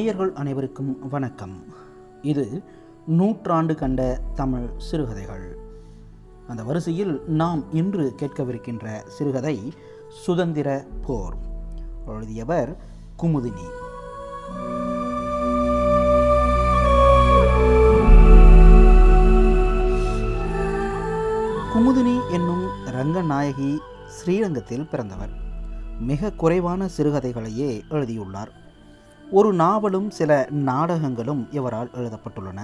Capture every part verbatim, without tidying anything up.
நேயர்கள் அனைவருக்கும் வணக்கம். இது நூற்றாண்டு கண்ட தமிழ் சிறுகதைகள். அந்த வரிசையில் நாம் இன்று கேட்கவிருக்கின்ற சிறுகதை சுதந்திர போர். எழுதியவர் குமுதினி. குமுதினி என்னும் ரங்கநாயகி ஸ்ரீரங்கத்தில் பிறந்தவர். மிக குறைவான சிறுகதைகளையே எழுதியுள்ளார். ஒரு நாவலும் சில நாடகங்களும் இவரால் எழுதப்பட்டுள்ளன.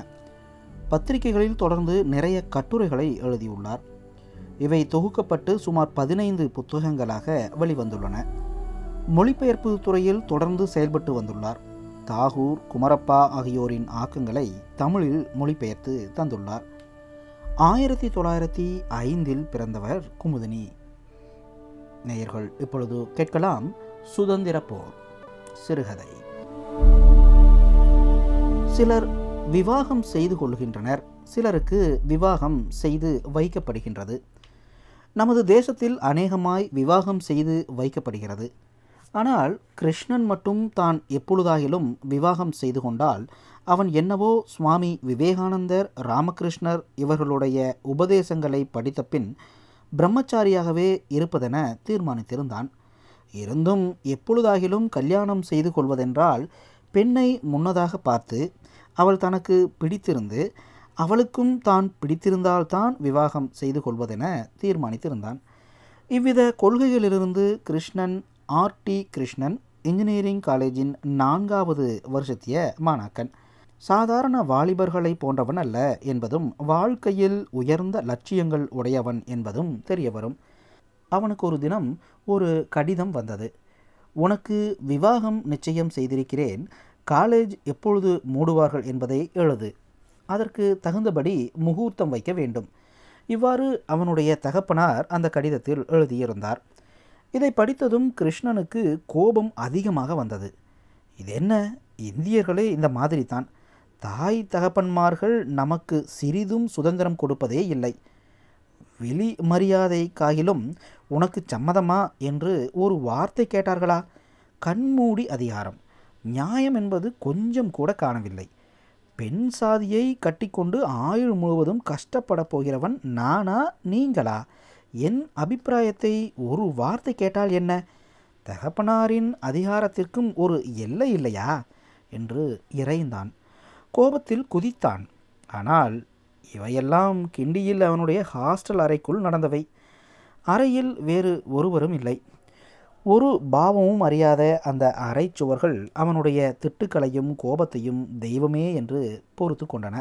பத்திரிகைகளில் தொடர்ந்து நிறைய கட்டுரைகளை எழுதியுள்ளார். இவை தொகுக்கப்பட்டு சுமார் பதினைந்து புத்தகங்களாக வெளிவந்துள்ளன. மொழிபெயர்ப்பு துறையில் தொடர்ந்து செயல்பட்டு வந்துள்ளார். தாகூர், குமரப்பா ஆகியோரின் ஆக்கங்களை தமிழில் மொழிபெயர்த்து தந்துள்ளார். ஆயிரத்தி தொள்ளாயிரத்தி ஐந்தில் பிறந்தவர் குமுதினி. நேயர்கள், இப்பொழுது கேட்கலாம் சுதந்திர போர் சிறுகதை. சிலர் விவாகம் செய்து கொள்கின்றனர், சிலருக்கு விவாகம் செய்து வைக்கப்படுகின்றது. நமது தேசத்தில் அநேகமாய் விவாகம் செய்து வைக்கப்படுகிறது. ஆனால் கிருஷ்ணன் மட்டும் தான் எப்பொழுதாகிலும் விவாகம் செய்து கொண்டால் அவன் என்னவோ சுவாமி விவேகானந்தர், ராமகிருஷ்ணர் இவர்களுடைய உபதேசங்களை படித்த பின் பிரம்மச்சாரியாகவே இருப்பதென தீர்மானித்திருந்தான். இருந்தும் எப்பொழுதாகிலும் கல்யாணம் செய்து கொள்வதென்றால் பெண்ணை முன்னதாக பார்த்து அவள் தனக்கு பிடித்திருந்து அவளுக்கும் தான் பிடித்திருந்தால்தான் விவாகம் செய்து கொள்வதென தீர்மானித்திருந்தான். இவ்வித கொள்கைகளிலிருந்து கிருஷ்ணன் ஆர் கிருஷ்ணன் இன்ஜினியரிங் காலேஜின் நான்காவது வருஷத்திய மாணாக்கன். சாதாரண வாலிபர்களை போன்றவன் அல்ல என்பதும் வாழ்க்கையில் உயர்ந்த லட்சியங்கள் உடையவன் என்பதும் தெரியவரும். அவனுக்கு ஒரு தினம் ஒரு கடிதம் வந்தது. உனக்கு விவாகம் நிச்சயம் செய்திருக்கிறேன், காலேஜ் எப்பொழுது மூடுவார்கள் என்பதை எழுது, அதற்கு தகுந்தபடி முகூர்த்தம் வைக்க வேண்டும். இவ்வாறு அவனுடைய தகப்பனார் அந்த கடிதத்தில் எழுதியிருந்தார். இதை படித்ததும் கிருஷ்ணனுக்கு கோபம் அதிகமாக வந்தது. இதென்ன, இந்தியர்களே இந்த மாதிரி தான், தாய் தகப்பன்மார்கள் நமக்கு சிறிதும் சுதந்திரம் கொடுப்பதே இல்லை, வெளி மரியாதைக்காகிலும் உனக்கு சம்மதமா என்று ஒரு வார்த்தை கேட்டார்களா? கண்மூடி அதிகாரம், நியாயம் என்பது கொஞ்சம் கூட காணவில்லை. பெண் சாதியை கட்டிக்கொண்டு ஆயுள் முழுவதும் கஷ்டப்பட போகிறவன் நானா நீங்களா? என் அபிப்பிராயத்தை ஒரு வார்த்தை கேட்டால் என்ன? தகப்பனாரின் அதிகாரத்திற்கும் ஒரு எல்லை இல்லையா என்று இறைந்தான். கோபத்தில் குதித்தான். ஆனால் இவையெல்லாம் கிண்டியில் அவனுடைய ஹாஸ்டல் அறைக்குள் நடந்தவை. அறையில் வேறு ஒருவரும் இல்லை. ஒரு பாவமும் அறியாத அந்த அறை சுவர்கள் அவனுடைய திட்டுக்களையும் கோபத்தையும் தெய்வமே என்று பொறுத்து கொண்டன.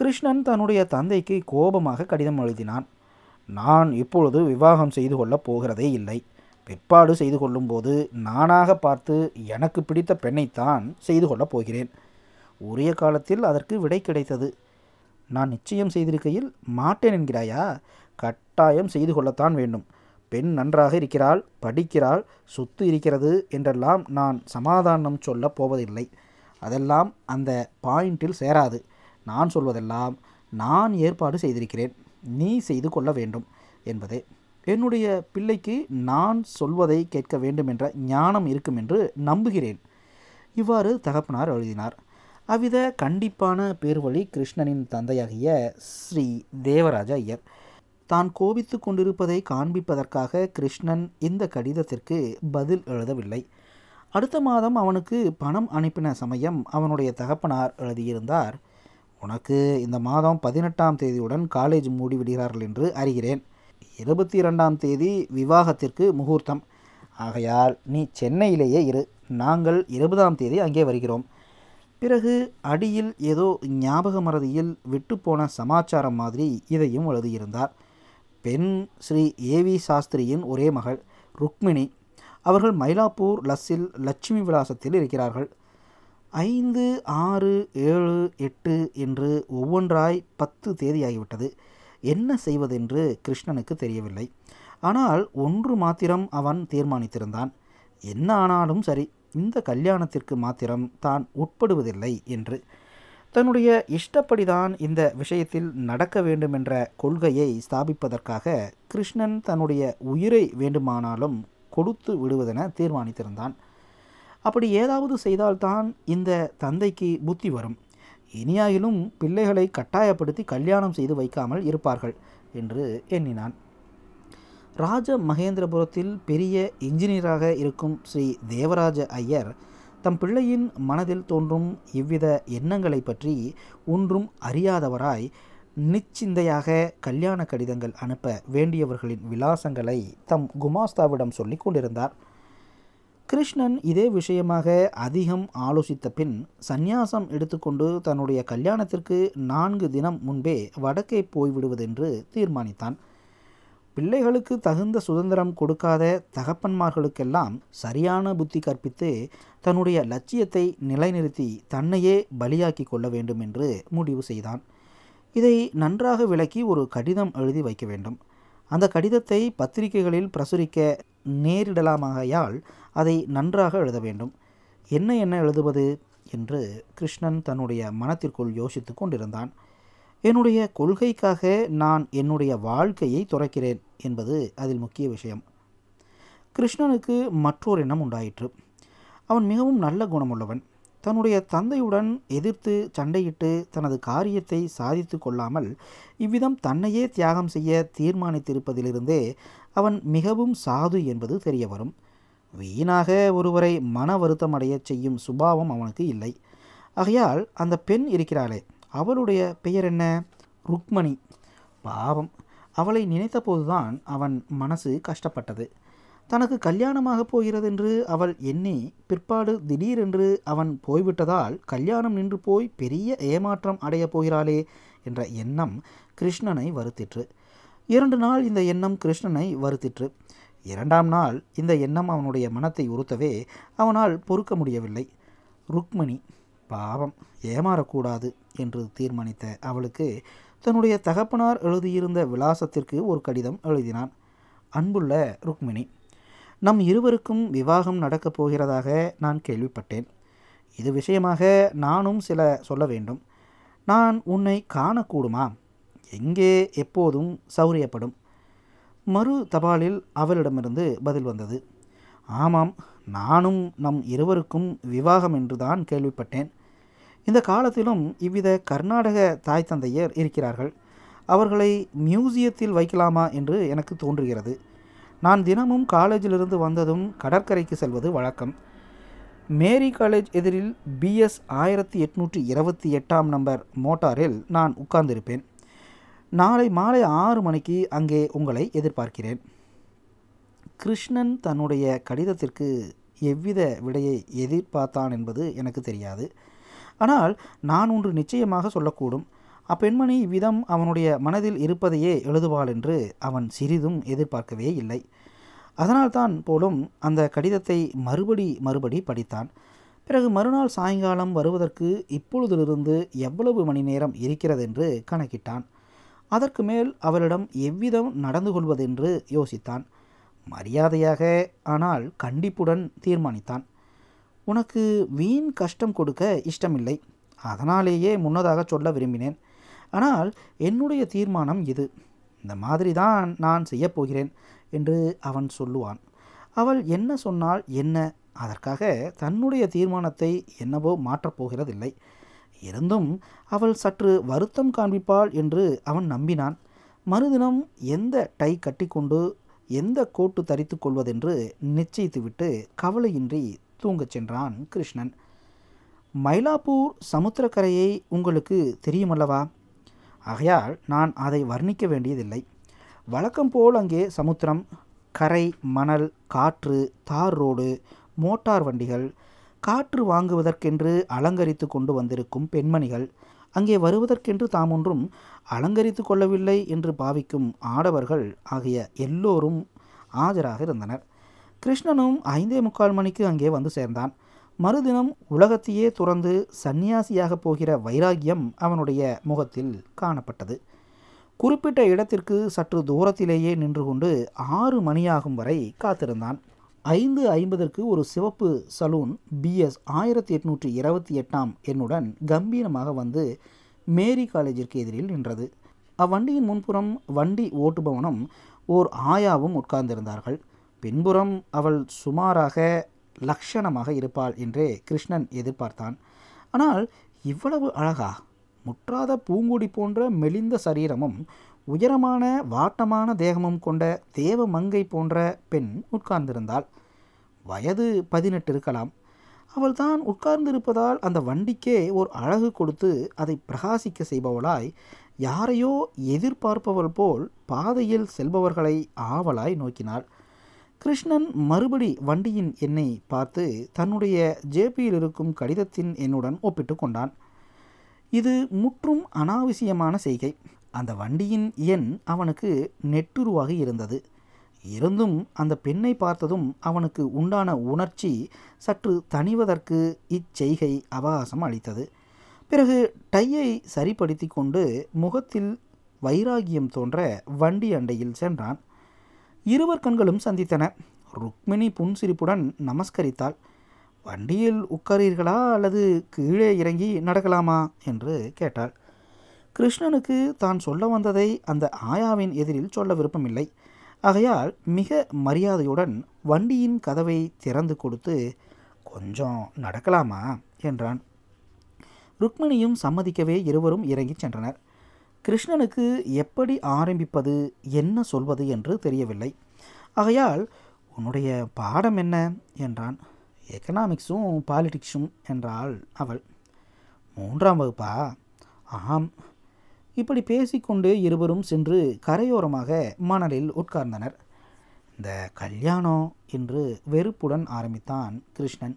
கிருஷ்ணன் தன்னுடைய தந்தைக்கு கோபமாக கடிதம் எழுதினான். நான் இப்பொழுது விவாகம் செய்து கொள்ளப் போகிறதே இல்லை. பிற்பாடு செய்து கொள்ளும்போது நானாக பார்த்து எனக்கு பிடித்த பெண்ணைத்தான் செய்து கொள்ளப் போகிறேன். உரிய காலத்தில் அதற்கு விடை கிடைத்தது. நான் நிச்சயம் செய்திருக்கையில் மாட்டேன் என்கிறாயா? கட்டாயம் செய்து கொள்ளத்தான் வேண்டும். பெண் நன்றாக இருக்கிறாள், படிக்கிறாள், சொத்து இருக்கிறது என்றெல்லாம் நான் சமாதானம் சொல்லப் போவதில்லை. அதெல்லாம் அந்த பாயிண்டில் சேராது. நான் சொல்வதெல்லாம் நான் ஏற்பாடு செய்திருக்கிறேன், நீ செய்து கொள்ள வேண்டும் என்பதே. என்னுடைய பிள்ளைக்கு நான் சொல்வதை கேட்க வேண்டும் என்ற ஞானம் இருக்கும் என்று நம்புகிறேன். இவ்வாறு தகப்பனார் எழுதினார். அவ்வித கண்டிப்பான பேர்வழி கிருஷ்ணனின் தந்தையாகிய ஸ்ரீ தேவராஜ ஐயர். தான் கோபித்து கொண்டிருப்பதை காண்பிப்பதற்காக கிருஷ்ணன் இந்த கடிதத்திற்கு பதில் எழுதவில்லை. அடுத்த மாதம் அவனுக்கு பணம் அனுப்பின சமயம் அவனுடைய தகப்பனார் எழுதியிருந்தார். உனக்கு இந்த மாதம் பதினெட்டாம் தேதியுடன் காலேஜ் மூடிவிடுகிறார்கள் என்று அறிகிறேன். இருபத்தி இரண்டாம் தேதி விவாகத்திற்கு முகூர்த்தம். ஆகையால் நீ சென்னையிலேயே இரு, நாங்கள் இருபதாம் தேதி அங்கே வருகிறோம். பிறகு அடியில் ஏதோ ஞாபக மறதியில் விட்டுப்போன சமாச்சாரம் மாதிரி இதையும் எழுதியிருந்தார். பெண் ஸ்ரீ ஏ வி சாஸ்திரியின் ஒரே மகள் ருக்மிணி. அவர்கள் மயிலாப்பூர் லஸ்ஸில் லட்சுமி விலாசத்தில் இருக்கிறார்கள். ஐந்து, ஆறு, ஏழு, எட்டு என்று ஒவ்வொன்றாய் பத்து தேதியாகிவிட்டது. என்ன செய்வதென்று கிருஷ்ணனுக்கு தெரியவில்லை. ஆனால் ஒன்று மாத்திரம் அவன் தீர்மானித்திருந்தான். என்ன ஆனாலும் சரி, இந்த கல்யாணத்திற்கு மாத்திரம் தான் உட்படுவதில்லை என்று. தன்னுடைய இஷ்டப்படிதான் இந்த விஷயத்தில் நடக்க வேண்டுமென்ற கொள்கையை ஸ்தாபிப்பதற்காக கிருஷ்ணன் தன்னுடைய உயிரை வேண்டுமானாலும் கொடுத்து விடுவதென தீர்மானித்திருந்தான். அப்படி ஏதாவது செய்தால்தான் இந்த தந்தைக்கு புத்தி வரும். இனியாயிலும் பிள்ளைகளை கட்டாயப்படுத்தி கல்யாணம் செய்து வைக்காமல் இருப்பார்கள் என்று எண்ணினான். ராஜ மகேந்திரபுரத்தில் பெரிய இன்ஜினியராக இருக்கும் ஸ்ரீ தேவராஜ ஐயர் தம் பிள்ளையின் மனதில் தோன்றும் இவ்வித எண்ணங்களை பற்றி ஒன்றும் அறியாதவராய் நிச்சிந்தையாக கல்யாண கடிதங்கள் அனுப்ப வேண்டியவர்களின் விலாசங்களை தம் குமாஸ்தாவிடம் சொல்லி கொண்டிருந்தார். கிருஷ்ணன் இதே விஷயமாக அதிகம் ஆலோசித்த பின் சந்நியாசம் எடுத்துக்கொண்டு தன்னுடைய கல்யாணத்திற்கு நான்கு தினம் முன்பே வடக்கே போய்விடுவதென்று தீர்மானித்தான். பிள்ளைகளுக்கு தகுந்த சுதந்திரம் கொடுக்காத தகப்பன்மார்களுக்கெல்லாம் சரியான புத்தி கற்பித்து தன்னுடைய லட்சியத்தை நிலைநிறுத்தி தன்னையே பலியாக்கி கொள்ள வேண்டும் என்று முடிவு செய்தான். இதை நன்றாக விளக்கி ஒரு கடிதம் எழுதி வைக்க வேண்டும். அந்த கடிதத்தை பத்திரிகைகளில் பிரசுரிக்க நேரிடலாமையால் அதை நன்றாக எழுத வேண்டும். என்ன என்ன எழுதுவது என்று கிருஷ்ணன் தன்னுடைய மனத்திற்குள் யோசித்து கொண்டிருந்தான். என்னுடைய கொள்கைக்காக நான் என்னுடைய வாழ்க்கையை துறக்கிறேன் என்பது அதில் முக்கிய விஷயம். கிருஷ்ணனுக்கு மற்றொரு எண்ணம் உண்டாயிற்று. அவன் மிகவும் நல்ல குணமுள்ளவன். தன்னுடைய தந்தையுடன் எதிர்த்து சண்டையிட்டு தனது காரியத்தை சாதித்து கொள்ளாமல் இவ்விதம் தன்னையே தியாகம் செய்ய தீர்மானித்திருப்பதிலிருந்தே அவன் மிகவும் சாது என்பது தெரிய வரும். வீணாக ஒருவரை மன வருத்தம் அடைய செய்யும் சுபாவம் அவனுக்கு இல்லை. ஆகையால் அந்த பெண் இருக்கிறாளே, அவளுடைய பெயர் என்ன? ருக்மிணி. பாவம், அவளை நினைத்த போதுதான் அவன் மனசு கஷ்டப்பட்டது. தனக்கு கல்யாணமாக போகிறதென்று அவள் எண்ணி பிற்பாடு திடீரென்று அவன் போய்விட்டதால் கல்யாணம் நின்று போய் பெரிய ஏமாற்றம் அடையப் போகிறாளே என்ற எண்ணம் கிருஷ்ணனை வருத்திற்று. இரண்டு நாள் இந்த எண்ணம் கிருஷ்ணனை வருத்திற்று. இரண்டாம் நாள் இந்த எண்ணம் அவனுடைய மனத்தை உறுத்தவே அவனால் பொறுக்க முடியவில்லை. ருக்மிணி பாவம், ஏமாறக்கூடாது என்று தீர்மானித்த அவளுக்கு தன்னுடைய தகப்பனார் எழுதியிருந்த விலாசத்திற்கு ஒரு கடிதம் எழுதினான். அன்புள்ள ருக்மிணி, நம் இருவருக்கும் விவாகம் நடக்கப் போகிறதாக நான் கேள்விப்பட்டேன். இது விஷயமாக நானும் சில சொல்ல வேண்டும். நான் உன்னை காணக்கூடுமா? எங்கே எப்போதும் சௌரியப்படும். மறு தபாலில் அவளிடமிருந்து பதில் வந்தது. ஆமாம், நானும் நம் இருவருக்கும் விவாகம் என்றுதான் கேள்விப்பட்டேன். இந்த காலத்திலும் இவ்வித கர்நாடக தாய் தந்தையர் இருக்கிறார்கள். அவர்களை மியூசியத்தில் வைக்கலாமா என்று எனக்கு தோன்றுகிறது. நான் தினமும் காலேஜிலிருந்து வந்ததும் கடற்கரைக்கு செல்வது வழக்கம். மேரி காலேஜ் எதிரில் பிஎஸ் ஆயிரத்தி எட்நூற்றி இருபத்தி எட்டாம் நம்பர் மோட்டாரில் நான் உட்கார்ந்திருப்பேன். நாளை மாலை ஆறு மணிக்கு அங்கே உங்களை எதிர்பார்க்கிறேன். கிருஷ்ணன் தன்னுடைய கடிதத்திற்கு எவ்வித விடையை எதிர்பார்த்தான் என்பது எனக்கு தெரியாது. ஆனால் நான் ஒன்று நிச்சயமாக சொல்லக்கூடும். அப்பெண்மணி இவ்விதம் அவனுடைய மனதில் இருப்பதையே எழுதுவாள் என்று அவன் சிறிதும் எதிர்பார்க்கவே இல்லை. அதனால்தான் போலும் அந்த கடிதத்தை மறுபடி மறுபடி படித்தான். பிறகு மறுநாள் சாயங்காலம் வருவதற்கு இப்பொழுதிலிருந்து எவ்வளவு மணி நேரம் இருக்கிறதென்று கணக்கிட்டான். அதற்கு மேல் அவளிடம் எவ்விதம் நடந்து கொள்வதென்று யோசித்தான். மரியாதையாக ஆனால் கண்டிப்புடன் தீர்மானித்தான். உனக்கு வீண் கஷ்டம் கொடுக்க இஷ்டமில்லை. அதனாலேயே முன்னதாக சொல்ல விரும்பினேன். ஆனால் என்னுடைய தீர்மானம் இது. இந்த மாதிரி தான் நான் செய்யப்போகிறேன் என்று அவன் சொல்லுவான். அவள் என்ன சொன்னால் என்ன, அதற்காக தன்னுடைய தீர்மானத்தை என்னவோ மாற்றப்போகிறதில்லை. இருந்தும் அவள் சற்று வருத்தம் காண்பிப்பாள் என்று அவன் நம்பினான். மறுதினம் எந்த டை கட்டிக்கொண்டு எந்த கோட்டு தரித்து கொள்வதென்று நிச்சயித்துவிட்டு கவலையின்றி தூங்கச் சென்றான் கிருஷ்ணன். மயிலாப்பூர் சமுத்திரக்கரையை உங்களுக்கு தெரியுமல்லவா? ஆகையால் நான் அதை வர்ணிக்க வேண்டியதில்லை. வழக்கம் போல் அங்கே சமுத்திரம், கரை, மணல், காற்று, தார் ரோடு, மோட்டார் வண்டிகள், காற்று வாங்குவதற்கென்று அலங்கரித்து கொண்டு வந்திருக்கும் பெண்மணிகள், அங்கே வருவதற்கென்று தாம் ஒன்றும் அலங்கரித்து கொள்ளவில்லை என்று பாவிக்கும் ஆடவர்கள் ஆகிய எல்லோரும் ஆஜராக இருந்தனர். கிருஷ்ணனும் ஐந்தே முக்கால் மணிக்கு அங்கே வந்து சேர்ந்தான். மறுதினம் உலகத்தையே துறந்து சந்நியாசியாக போகிற வைராகியம் அவனுடைய முகத்தில் காணப்பட்டது. குறிப்பிட்ட இடத்திற்கு சற்று தூரத்திலேயே நின்று கொண்டு ஆறு மணியாகும் வரை காத்திருந்தான். ஐந்து ஐம்பதற்கு ஒரு சிவப்பு சலூன் பிஎஸ் ஆயிரத்தி எட்நூற்றி இருபத்தி எட்டாம் எண்ணுடன் கம்பீரமாக வந்து மேரி காலேஜிற்கு எதிரில் நின்றது. அவ்வண்டியின் முன்புறம் வண்டி ஓட்டுபவனும் ஓர் ஆயாவும் உட்கார்ந்திருந்தார்கள். பின்புறம் அவள் சுமாராக லட்சணமாக இருப்பாள் என்றே கிருஷ்ணன் எதிர்பார்த்தான். ஆனால் இவ்வளவு அழகா, முற்றாத பூங்குடி போன்ற மெலிந்த சரீரமும் உயரமான வாட்டமான தேகமும் கொண்ட தேவ மங்கை போன்ற பெண் உட்கார்ந்திருந்தாள். வயது பதினெட்டு இருக்கலாம். அவள் தான் உட்கார்ந்திருப்பதால் அந்த வண்டிக்கே ஓர் அழகு கொடுத்து அதை பிரகாசிக்க செய்பவளாய், யாரையோ எதிர்பார்ப்பவள் போல் பாதையில் செல்பவர்களை ஆவலாய் நோக்கினாள். கிருஷ்ணன் மறுபடி வண்டியின் எண்ணை பார்த்து தன்னுடைய ஜேபியில் இருக்கும் கடிதத்தின் எண்ணுடன் ஒப்பிட்டு கொண்டான். இது முற்றும் அனாவசியமான செய்கை. அந்த வண்டியின் எண் அவனுக்கு நெட்டுருவாகி இருந்தது. இருந்தும் அந்த பெண்ணை பார்த்ததும் அவனுக்கு உண்டான உணர்ச்சி சற்று தணிவதற்கு இச்செய்கை அவகாசம் அளித்தது. பிறகு டையை சரிப்படுத்தி கொண்டு முகத்தில் வைராகியம் தோன்ற வண்டி அண்டையில் சென்றான். இருவர் கண்களும் சந்தித்தன. ருக்மிணி புன்சிரிப்புடன் நமஸ்கரித்தாள். வண்டியில் உட்காரீர்களா அல்லது கீழே இறங்கி நடக்கலாமா என்று கேட்டாள். கிருஷ்ணனுக்கு தான் சொல்ல வந்ததை அந்த ஆயாவின் எதிரில் சொல்ல விருப்பமில்லை. ஆகையால் மிக மரியாதையுடன் வண்டியின் கதவை திறந்து கொடுத்து, கொஞ்சம் நடக்கலாமா என்றான். ருக்மிணியும் சம்மதிக்கவே இருவரும் இறங்கி சென்றனர். கிருஷ்ணனுக்கு எப்படி ஆரம்பிப்பது, என்ன சொல்வது என்று தெரியவில்லை. ஆகையால், உன்னுடைய பாடம் என்ன என்றான். எக்கனாமிக்ஸும் பாலிடிக்ஸும் என்றாள் அவள். மூன்றாம் வகுப்பா? ஆம். இப்படி பேசிக்கொண்டே இருவரும் சென்று கரையோரமாக மணலில் உட்கார்ந்தனர். இந்த கல்யாணம் என்று வெறுப்புடன் ஆரம்பித்தான் கிருஷ்ணன்.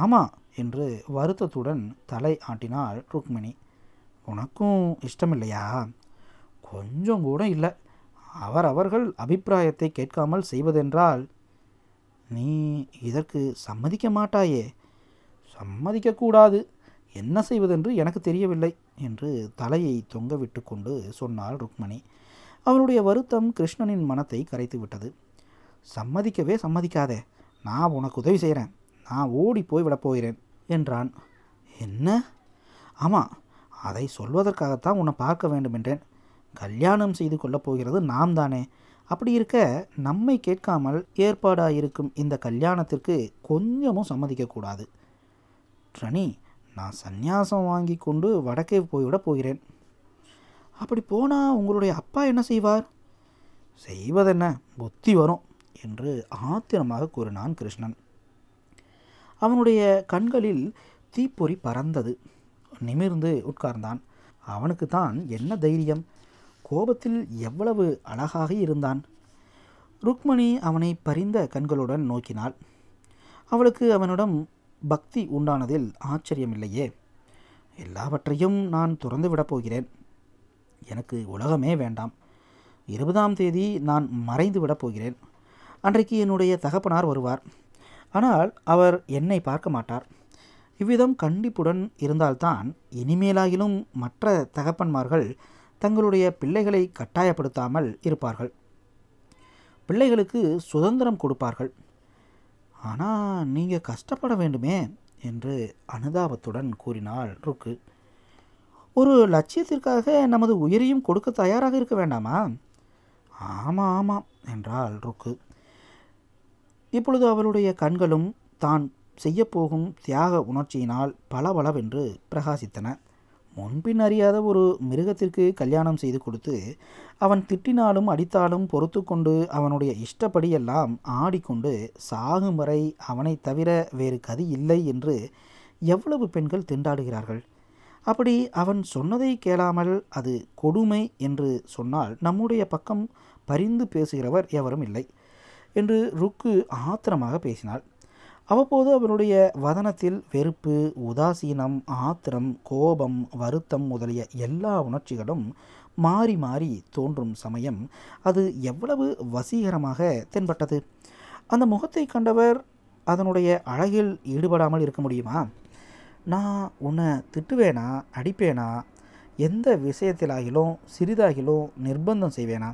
ஆமா என்று வருத்தத்துடன் தலை ஆட்டினாள் ருக்மிணி. உனக்கும் இஷ்டமில்லையா? கொஞ்சம் கூட இல்லை. அவரவர்கள் அபிப்பிராயத்தை கேட்காமல் செய்வதென்றால் நீ இதற்கு சம்மதிக்க மாட்டாயே. சம்மதிக்கக்கூடாது, என்ன செய்வதென்று எனக்கு தெரியவில்லை என்று தலையை தொங்கவிட்டு கொண்டு சொன்னாள் ருக்மிணி. அவளுடைய வருத்தம் கிருஷ்ணனின் மனத்தை கரைத்து விட்டது. சம்மதிக்கவே சம்மதிக்காதே, நான் உனக்கு உதவி செய்கிறேன், நான் ஓடி போய் விடப்போகிறேன் என்றான். என்ன? ஆமாம், அதை சொல்வதற்காகத்தான் உன்னை பார்க்க வேண்டுமென்றேன். கல்யாணம் செய்து கொள்ளப் போகிறது நாம் தானே. அப்படி இருக்க நம்மை கேட்காமல் ஏற்பாடாயிருக்கும் இந்த கல்யாணத்திற்கு கொஞ்சமும் சம்மதிக்கக்கூடாது. ரணி, நான் சந்நியாசம் வாங்கி கொண்டு வடக்கே போய்விட போகிறேன். அப்படி போனால் உங்களுடைய அப்பா என்ன செய்வார்? செய்வதென்ன, புத்தி வரும் என்று ஆத்திரமாக கூறினான் கிருஷ்ணன். அவனுடைய கண்களில் தீப்பொறி பறந்தது. நிமிர்ந்து உட்கார்ந்தான். அவனுக்கு தான் என்ன தைரியம்! கோபத்தில் எவ்வளவு அழகாக இருந்தான்! ருக்மிணி அவனை பரிந்த கண்களுடன் நோக்கினாள். அவளுக்கு அவனிடம் பக்தி உண்டானதில் ஆச்சரியமில்லையே. எல்லாவற்றையும் நான் துறந்து விடப் போகிறேன், எனக்கு உலகமே வேண்டாம். இருபதாம் தேதி நான் மறைந்து விடப் போகிறேன். அன்றைக்கு என்னுடைய தகப்பனார் வருவார். ஆனால் அவர் என்னை பார்க்க மாட்டார். இவ்விதம் கண்டிப்புடன் இருந்தால்தான் இனிமேலாகிலும் மற்ற தகப்பன்மார்கள் தங்களுடைய பிள்ளைகளை கட்டாயப்படுத்தாமல் இருப்பார்கள், பிள்ளைகளுக்கு சுதந்திரம் கொடுப்பார்கள். ஆனால் நீங்கள் கஷ்டப்பட வேண்டுமே என்று அனுதாபத்துடன் கூறினாள் ருக்கு. ஒரு லட்சியத்திற்காக நமது உயிரையும் கொடுக்க தயாராக இருக்க வேண்டாமா? ஆமாம் ஆமாம் என்றாள் ருக்கு. இப்பொழுது அவளுடைய கண்களும் தான் செய்யப்போகும் தியாக உணர்ச்சியினால் பளபளவென்று பிரகாசித்தன. முன்பின் அறியாத ஒரு மிருகத்திற்கு கல்யாணம் செய்து கொடுத்து அவன் திட்டினாலும் அடித்தாலும் பொறுத்து கொண்டு அவனுடைய இஷ்டப்படியெல்லாம் ஆடிக்கொண்டு சாகும் வரை அவனை தவிர வேறு கதி இல்லை என்று எவ்வளவு பெண்கள் திண்டாடுகிறார்கள். அப்படி அவன் சொன்னதை கேளாமல் அது கொடுமை என்று சொன்னால் நம்முடைய பக்கம் பரிந்து பேசுகிறவர் எவரும் இல்லை என்று ருக்கு ஆத்திரமாக பேசினாள். அவ்வப்போது அவனுடைய வதனத்தில் வெறுப்பு, உதாசீனம், ஆத்திரம், கோபம், வருத்தம் முதலிய எல்லா உணர்ச்சிகளும் மாறி மாறி தோன்றும் சமயம் அது எவ்வளவு வசீகரமாக தென்பட்டது! அந்த முகத்தை கண்டவர் அதனுடைய அழகில் ஈடுபடாமல் இருக்க முடியுமா? நான் உன்னை திட்டுவேனா, அடிப்பேனா, எந்த விஷயத்திலாகிலும் சிறிதாகிலும் நிர்பந்தம் செய்வேனா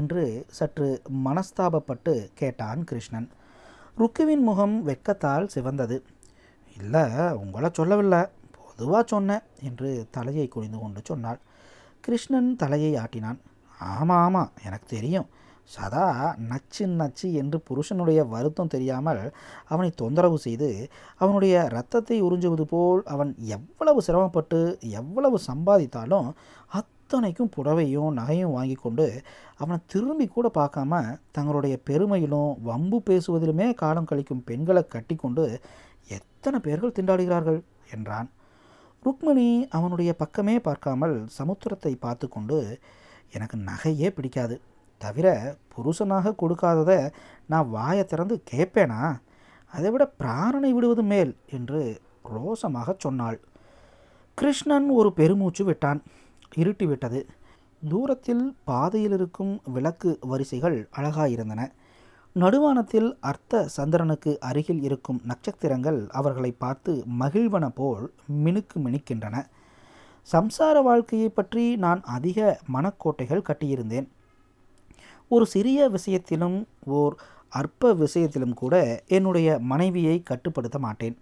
என்று சற்று மனஸ்தாபப்பட்டு கேட்டான் கிருஷ்ணன். ருக்குவின் முகம் வெட்கத்தால் சிவந்தது. இல்லை, உங்களை சொல்லவில்லை, பொதுவாக சொன்னேன் என்று தலையை குனிந்து கொண்டு சொன்னாள். கிருஷ்ணன் தலையை ஆட்டினான். ஆமாம் ஆமாம், எனக்கு தெரியும், சதா நச்சு நச்சு என்று புருஷனுடைய வருத்தம் தெரியாமல் அவனை தொந்தரவு செய்து அவனுடைய இரத்தத்தை உறிஞ்சுவது போல் அவன் எவ்வளவு சிரமப்பட்டு எவ்வளவு சம்பாதித்தாலும் அத்தனைக்கும் புடவையும் நகையும் வாங்கி கொண்டு அவனை திரும்பி கூட பார்க்காம தங்களுடைய பெருமையிலும் வம்பு பேசுவதிலுமே காலம் கழிக்கும் பெண்களை கட்டி கொண்டு எத்தனை பேர்கள் திண்டாடுகிறார்கள் என்றான். ருக்மிணி அவனுடைய பக்கமே பார்க்காமல் சமுத்திரத்தை பார்த்து கொண்டு, எனக்கு நகையே பிடிக்காது, தவிர புருஷனாக கொடுக்காததை நான் வாயை திறந்து கேட்பேனா, அதை விட பிராணனை விடுவது மேல் என்று ரோசமாக சொன்னாள். கிருஷ்ணன் ஒரு பெருமூச்சு விட்டான். இருட்டிவிட்டது. தூரத்தில் பாதையில் இருக்கும் விளக்கு வரிசைகள் அழகாயிருந்தன. நடுவானத்தில் அர்த்த சந்திரனுக்கு அருகில் இருக்கும் நட்சத்திரங்கள் அவர்களை பார்த்து மகிழ்வன போல் மினுக்கு மினுக்கின்றன. சம்சார வாழ்க்கையை பற்றி நான் அதிக மனக்கோட்டைகள் கட்டியிருந்தேன். ஒரு சிறிய விஷயத்திலும் ஓர் அற்ப விஷயத்திலும் கூட என்னுடைய மனைவியை கட்டுப்படுத்த மாட்டேன்.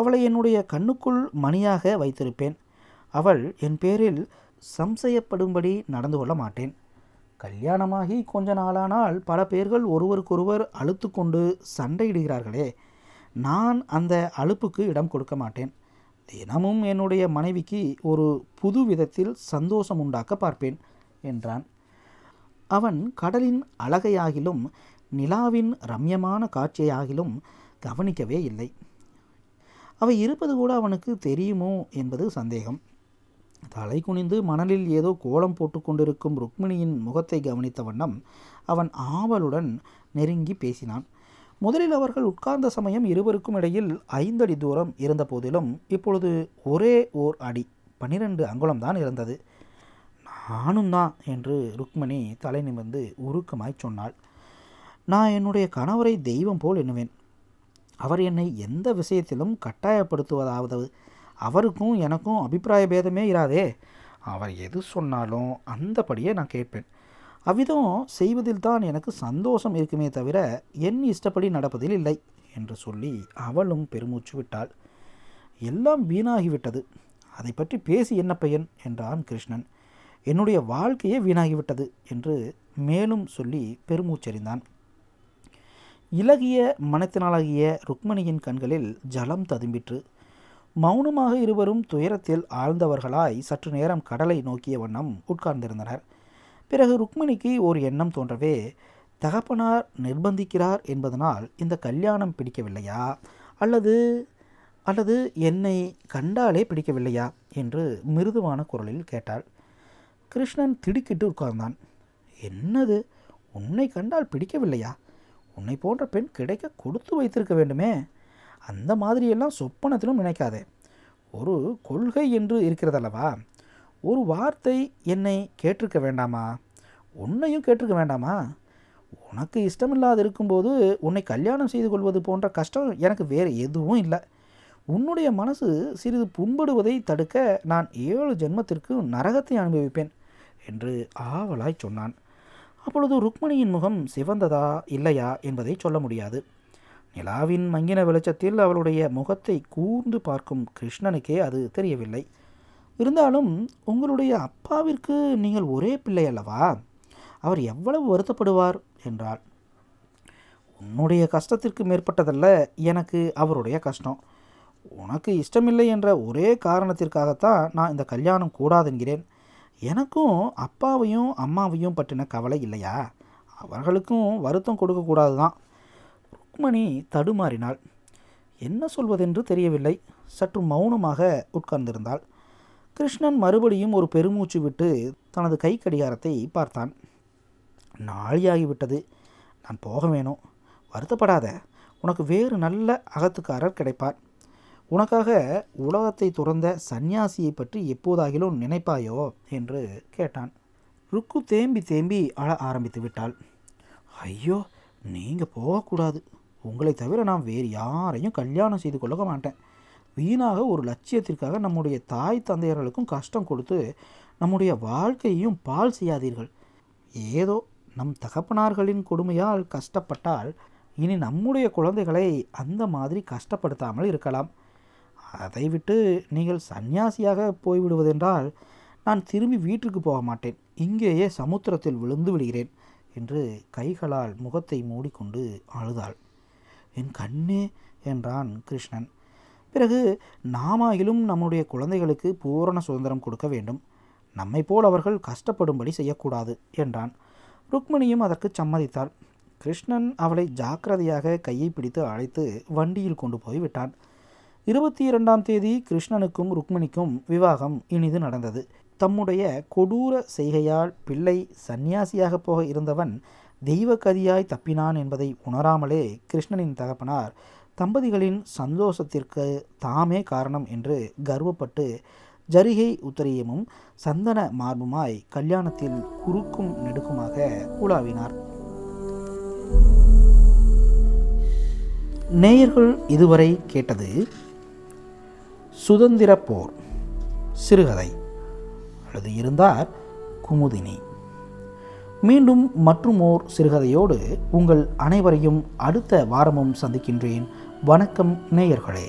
அவளை என்னுடைய கண்ணுக்குள் மணியாக வைத்திருப்பேன். அவள் என் பேரில் சம்சயப்படும்படி நடந்து கொள்ள மாட்டேன். கல்யாணமாகி கொஞ்ச நாளானால் பல பேர்கள் ஒருவருக்கொருவர் அழுத்து கொண்டு சண்டையிடுகிறார்களே, நான் அந்த அலுப்புக்கு இடம் கொடுக்க மாட்டேன். தினமும் என்னுடைய மனைவிக்கு ஒரு புது விதத்தில் சந்தோஷம் உண்டாக்க பார்ப்பேன் என்றான். அவன் கடலின் அழகையாகிலும் நிலாவின் ரம்யமான காட்சியாகிலும் கவனிக்கவே இல்லை. அவை இருப்பது கூட அவனுக்கு தெரியுமோ என்பது சந்தேகம். தலை குனிந்து மணலில் ஏதோ கோலம் போட்டு கொண்டிருக்கும் ருக்மிணியின் முகத்தை கவனித்த வண்ணம் அவன் ஆவலுடன் நெருங்கி பேசினான். முதலில் அவர்கள் உட்கார்ந்த சமயம் இருவருக்கும் இடையில் ஐந்தடி தூரம் இருந்த போதிலும் இப்பொழுது ஒரே ஓர் அடி பன்னிரண்டு அங்குலம்தான் இருந்தது. நானும் தான் என்று ருக்மிணி தலை நிமிர்ந்து உருக்கமாய் சொன்னாள். நான் என்னுடைய கணவரை தெய்வம் போல் எண்ணுவேன். அவர் என்னை எந்த விஷயத்திலும் கட்டாயப்படுத்துவதாவது. அவருக்கும் எனக்கும் அபிப்பிராய பேதமே இராதே. அவர் எது சொன்னாலும் அந்தபடியே நான் கேட்பேன். அவ்விதம் செய்வதில் தான் எனக்கு சந்தோஷம் இருக்குமே தவிர என் இஷ்டப்படி நடப்பதில் இல்லை என்று சொல்லி அவளும் பெருமூச்சு விட்டாள். எல்லாம் வீணாகிவிட்டது. அதை பற்றி பேசி என்ன பயன் என்றான் கிருஷ்ணன். என்னுடைய வாழ்க்கையே வீணாகிவிட்டது என்று மேலும் சொல்லி பெருமூச்செறிந்தான். இலகிய மனத்தினாலாகிய ருக்மிணியின் கண்களில் ஜலம் ததும்பிற்று. மௌனமாக இருவரும் துயரத்தில் ஆழ்ந்தவர்களாய் சற்று நேரம் கடலை நோக்கிய வண்ணம் உட்கார்ந்திருந்தனர். பிறகு ருக்மிணிக்கு ஒரு எண்ணம் தோன்றவே, தகப்பனார் நிர்பந்திக்கிறார் என்பதனால் இந்த கல்யாணம் பிடிக்கவில்லையா, அல்லது அல்லது என்னை கண்டாலே பிடிக்கவில்லையா என்று மிருதுவான குரலில் கேட்டாள். கிருஷ்ணன் திடுக்கிட்டு உட்கார்ந்தான். என்னது, உன்னை கண்டால் பிடிக்கவில்லையா? உன்னை போன்ற பெண் கிடைக்க கொடுத்து வைத்திருக்க வேண்டுமே. அந்த மாதிரியெல்லாம் சொப்பனத்திலும் நினைக்காதே. ஒரு கொள்கை என்று இருக்கிறதல்லவா? ஒரு வார்த்தை என்னை கேட்டிருக்க வேண்டாமா? உன்னையும் கேட்டிருக்க வேண்டாமா? உனக்கு இஷ்டமில்லாது இருக்கும்போது உன்னை கல்யாணம் செய்து கொள்வது போன்ற கஷ்டம் எனக்கு வேறு எதுவும் இல்லை. உன்னுடைய மனசு சிறிது புண்படுவதை தடுக்க நான் ஏழு ஜென்மத்திற்கு நரகத்தை அனுபவிப்பேன் என்று ஆவலாய் சொன்னான். அப்பொழுது ருக்மிணியின் முகம் சிவந்ததா இல்லையா என்பதை சொல்ல முடியாது. நிலாவின் மங்கின வெளிச்சத்தில் அவளுடைய முகத்தை கூர்ந்து பார்க்கும் கிருஷ்ணனுக்கே அது தெரியவில்லை. இருந்தாலும், உங்களுடைய அப்பாவிற்கு நீங்கள் ஒரே பிள்ளை அல்லவா? அவர் எவ்வளவு வருத்தப்படுவார் என்றாள். உன்னுடைய கஷ்டத்திற்கு மேற்பட்டதல்ல எனக்கு அவருடைய கஷ்டம். உனக்கு இஷ்டமில்லை என்ற ஒரே காரணத்திற்காகத்தான் நான் இந்த கல்யாணம் கூடாது என்கிறேன். எனக்கும் அப்பாவையும் அம்மாவையும் பற்றின கவலை இல்லையா? அவர்களுக்கும் வருத்தம் கொடுக்கக்கூடாது தான். ருக்மிணி தடுமாறினாள். என்ன சொல்வதென்று தெரியவில்லை. சற்று மௌனமாக உட்கார்ந்திருந்தாள். கிருஷ்ணன் மறுபடியும் ஒரு பெருமூச்சு விட்டு தனது கை கடிகாரத்தை பார்த்தான். நாளியாகிவிட்டது. நான் போக வேணும். வருத்தப்படாத. உனக்கு வேறு நல்ல அகத்துக்காரர் கிடைப்பார். உனக்காக உலகத்தை துறந்த சந்நியாசியை பற்றி எப்போதாகிலும் நினைப்பாயோ என்று கேட்டான். ருக்கு தேம்பி தேம்பி அழ ஆரம்பித்து விட்டாள். ஐயோ, நீங்கள் போகக்கூடாது. உங்களை தவிர நான் வேறு யாரையும் கல்யாணம் செய்து கொள்ள மாட்டேன். வீணாக ஒரு லட்சியத்திற்காக நம்முடைய தாய் தந்தையர்களுக்கும் கஷ்டம் கொடுத்து நம்முடைய வாழ்க்கையையும் பால் செய்யாதீர்கள். ஏதோ நம் தகப்பனார்களின் கொடுமையால் கஷ்டப்பட்டால் இனி நம்முடைய குழந்தைகளை அந்த மாதிரி கஷ்டப்படுத்தாமல் இருக்கலாம். அதை விட்டு நீங்கள் சந்நியாசியாக போய்விடுவதென்றால் நான் திரும்பி வீட்டிற்கு போக மாட்டேன். இங்கேயே சமுத்திரத்தில் விழுந்து விடுகிறேன் என்று கைகளால் முகத்தை மூடிக்கொண்டு அழுதாள். என் கண்ணே என்றான் கிருஷ்ணன். பிறகு நாமாயிலும் நம்முடைய குழந்தைகளுக்கு பூரண சுதந்திரம் கொடுக்க வேண்டும், நம்மை போல் அவர்கள் கஷ்டப்படும்படி செய்யக்கூடாது என்றான். ருக்மிணியும் அதற்கு சம்மதித்தாள். கிருஷ்ணன் அவளை ஜாக்கிரதையாக கையை பிடித்து அழைத்து வண்டியில் கொண்டு போய் விட்டான். இருபத்தி இரண்டாம் தேதி கிருஷ்ணனுக்கும் ருக்மிணிக்கும் விவாகம் இனிது நடந்தது. தம்முடைய கொடூர செய்கையால் பிள்ளை சந்நியாசியாக போக இருந்தவன் தெய்வ கதியாய் தப்பினான் என்பதை உணராமலே கிருஷ்ணனின் தகப்பனார் தம்பதிகளின் சந்தோஷத்திற்கு தாமே காரணம் என்று கர்வப்பட்டு ஜரிகை உத்தரியமும் சந்தன மார்புமாய் கல்யாணத்தில் குறுக்கும் நெடுக்குமாக உலாவினார். நேயர்கள், இதுவரை கேட்டது சுதந்திர போர் சிறுகதை அல்லது இருந்தார் குமுதினி. மீண்டும் மற்றுமோர் சிறுகதையோடு உங்கள் அனைவரையும் அடுத்த வாரமும் சந்திக்கின்றேன். வணக்கம் நேயர்களே.